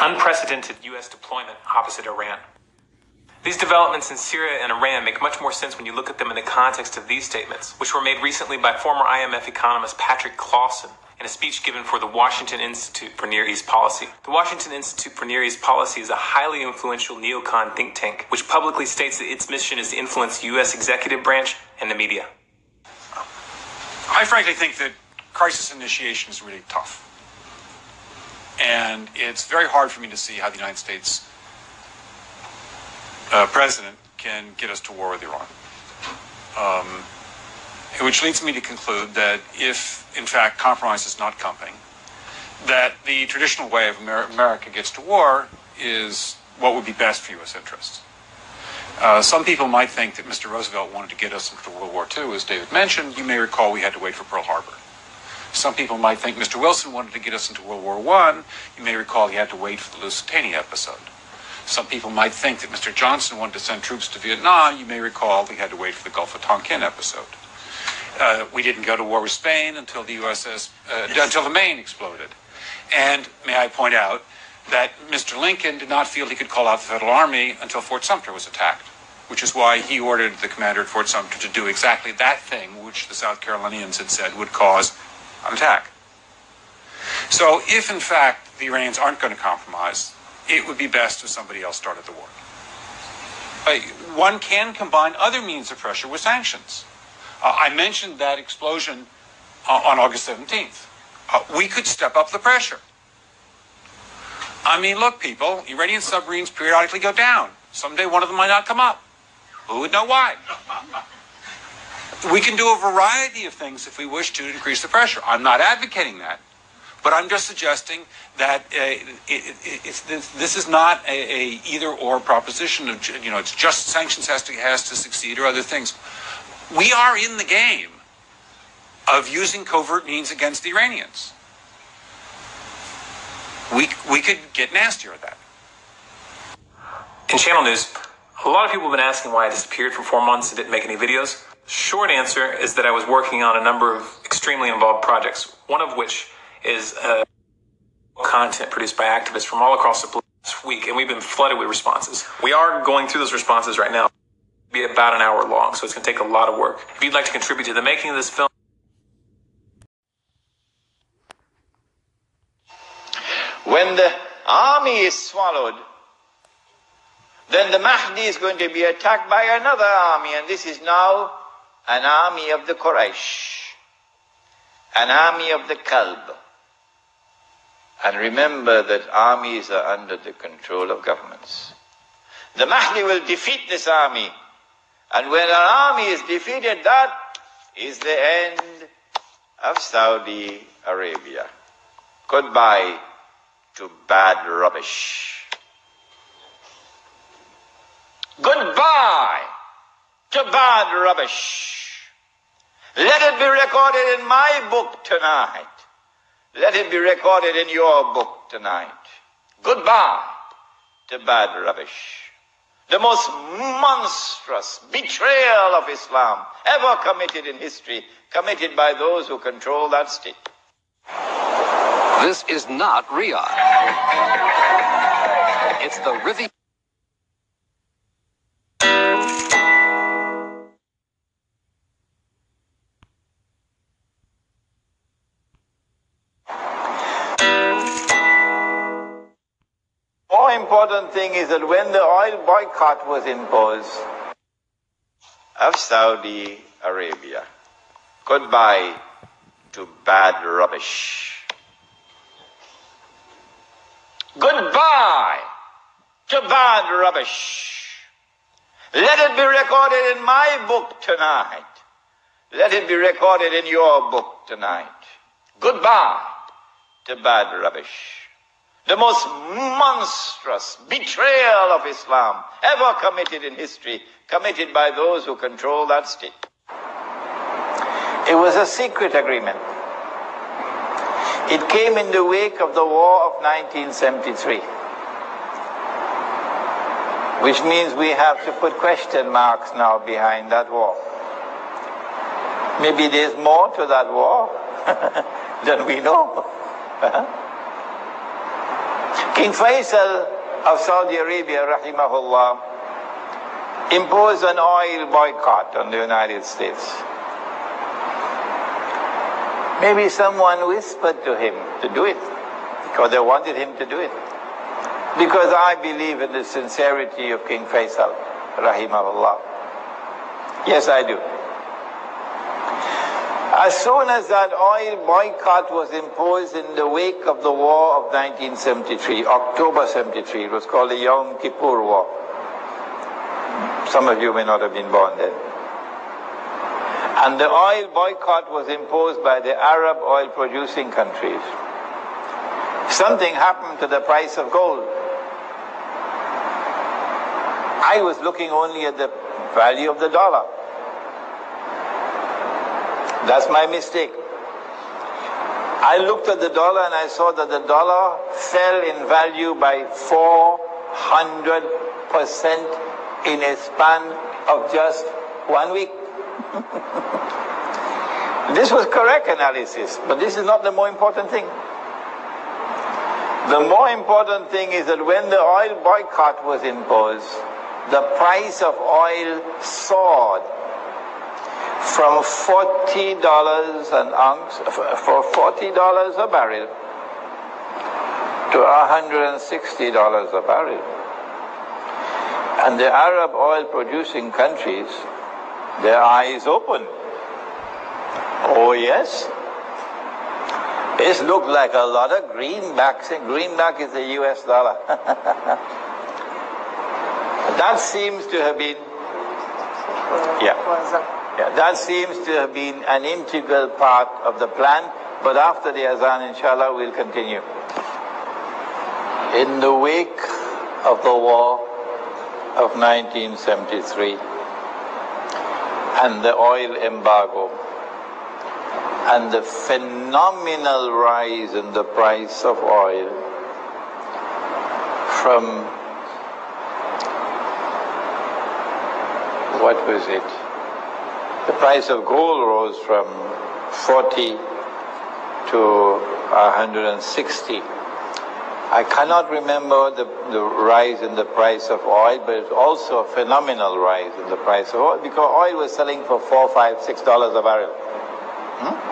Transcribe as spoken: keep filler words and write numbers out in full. unprecedented U S deployment opposite Iran. These developments in Syria and Iran make much more sense when you look at them in the context of these statements, which were made recently by former I M F economist Patrick Claussen in a speech given for the Washington Institute for Near East Policy. The Washington Institute for Near East Policy is a highly influential neocon think tank, which publicly states that its mission is to influence the U S executive branch and the media. I frankly think that crisis initiation is really tough. And it's very hard for me to see how the United States Uh, president can get us to war with Iran, um, which leads me to conclude that if, in fact, compromise is not coming, that the traditional way of Amer America gets to war is what would be best for U S interests. Uh, some people might think that Mister Roosevelt wanted to get us into World War Two, as David mentioned. You may recall we had to wait for Pearl Harbor. Some people might think Mister Wilson wanted to get us into World War One. You may recall he had to wait for the Lusitania episode. Some people might think that Mister Johnson wanted to send troops to Vietnam. You may recall we had to wait for the Gulf of Tonkin episode. Uh, we didn't go to war with Spain until the U S S, uh, until the Maine exploded. And may I point out that Mister Lincoln did not feel he could call out the Federal Army until Fort Sumter was attacked, which is why he ordered the commander at Fort Sumter to do exactly that thing which the South Carolinians had said would cause an attack. So if, in fact, the Iranians aren't going to compromise, it would be best if somebody else started the war. Uh, one can combine other means of pressure with sanctions. Uh, I mentioned that explosion uh, on August seventeenth. Uh, we could step up the pressure. I mean, look, people, Iranian submarines periodically go down. Someday one of them might not come up. Who would know why? We can do a variety of things if we wish to increase the pressure. I'm not advocating that. But I'm just suggesting that uh, it, it, it's, this is not a, a either-or proposition of, you know, it's just sanctions has to, has to succeed or other things. We are in the game of using covert means against the Iranians. We, we could get nastier at that. In Channel News, a lot of people have been asking why I disappeared for four months and didn't make any videos. Short answer is that I was working on a number of extremely involved projects, one of which is uh, content produced by activists from all across the place this week, and we've been flooded with responses. We are going through those responses right now. It'll be about an hour long, so it's going to take a lot of work. If you'd like to contribute to the making of this film. When the army is swallowed, then the Mahdi is going to be attacked by another army, and this is now an army of the Quraysh, an army of the Kalb. And remember that armies are under the control of governments. The Mahdi will defeat this army. And when an army is defeated, that is the end of Saudi Arabia. Goodbye to bad rubbish. Goodbye to bad rubbish. Let it be recorded in my book tonight. Let it be recorded in your book tonight. Goodbye to bad rubbish. The most monstrous betrayal of Islam ever committed in history, committed by those who control that state. This is not Riyadh. It's the Riviera. Important thing is that when the oil boycott was imposed of Saudi Arabia, goodbye to bad rubbish. Goodbye to bad rubbish. Let it be recorded in my book tonight. Let it be recorded in your book tonight. Goodbye to bad rubbish. The most monstrous betrayal of Islam ever committed in history, committed by those who control that state. It was a secret agreement. It came in the wake of the war of nineteen seventy-three, which means we have to put question marks now behind that war. Maybe there's more to that war than we know. King Faisal of Saudi Arabia, rahimahullah, imposed an oil boycott on the United States. Maybe someone whispered to him to do it, because they wanted him to do it. Because I believe in the sincerity of King Faisal, rahimahullah. Yes, I do. As soon as that oil boycott was imposed in the wake of the war of nineteen seventy-three, October seventy-three, it was called the Yom Kippur War. Some of you may not have been born then. And the oil boycott was imposed by the Arab oil-producing countries. Something happened to the price of gold. I was looking only at the value of the dollar. That's my mistake. I looked at the dollar and I saw that the dollar fell in value by four hundred percent in a span of just one week. This was correct analysis, but this is not the more important thing. The more important thing is that when the oil boycott was imposed, the price of oil soared from forty dollars an ounce, for forty dollars a barrel to one hundred sixty dollars a barrel. And the Arab oil producing countries, their eyes open. Oh yes, this looked like a lot of greenbacks. Greenback is the U S dollar. That seems to have been, yeah. Yeah, that seems to have been an integral part of the plan, but after the azan, inshallah, we'll continue. In the wake of the war of nineteen seventy-three and the oil embargo and the phenomenal rise in the price of oil from, what was it? The price of gold rose from forty to one hundred sixty. I cannot remember the, the rise in the price of oil, but it's also a phenomenal rise in the price of oil, because oil was selling for four, five, six dollars a barrel. Hmm?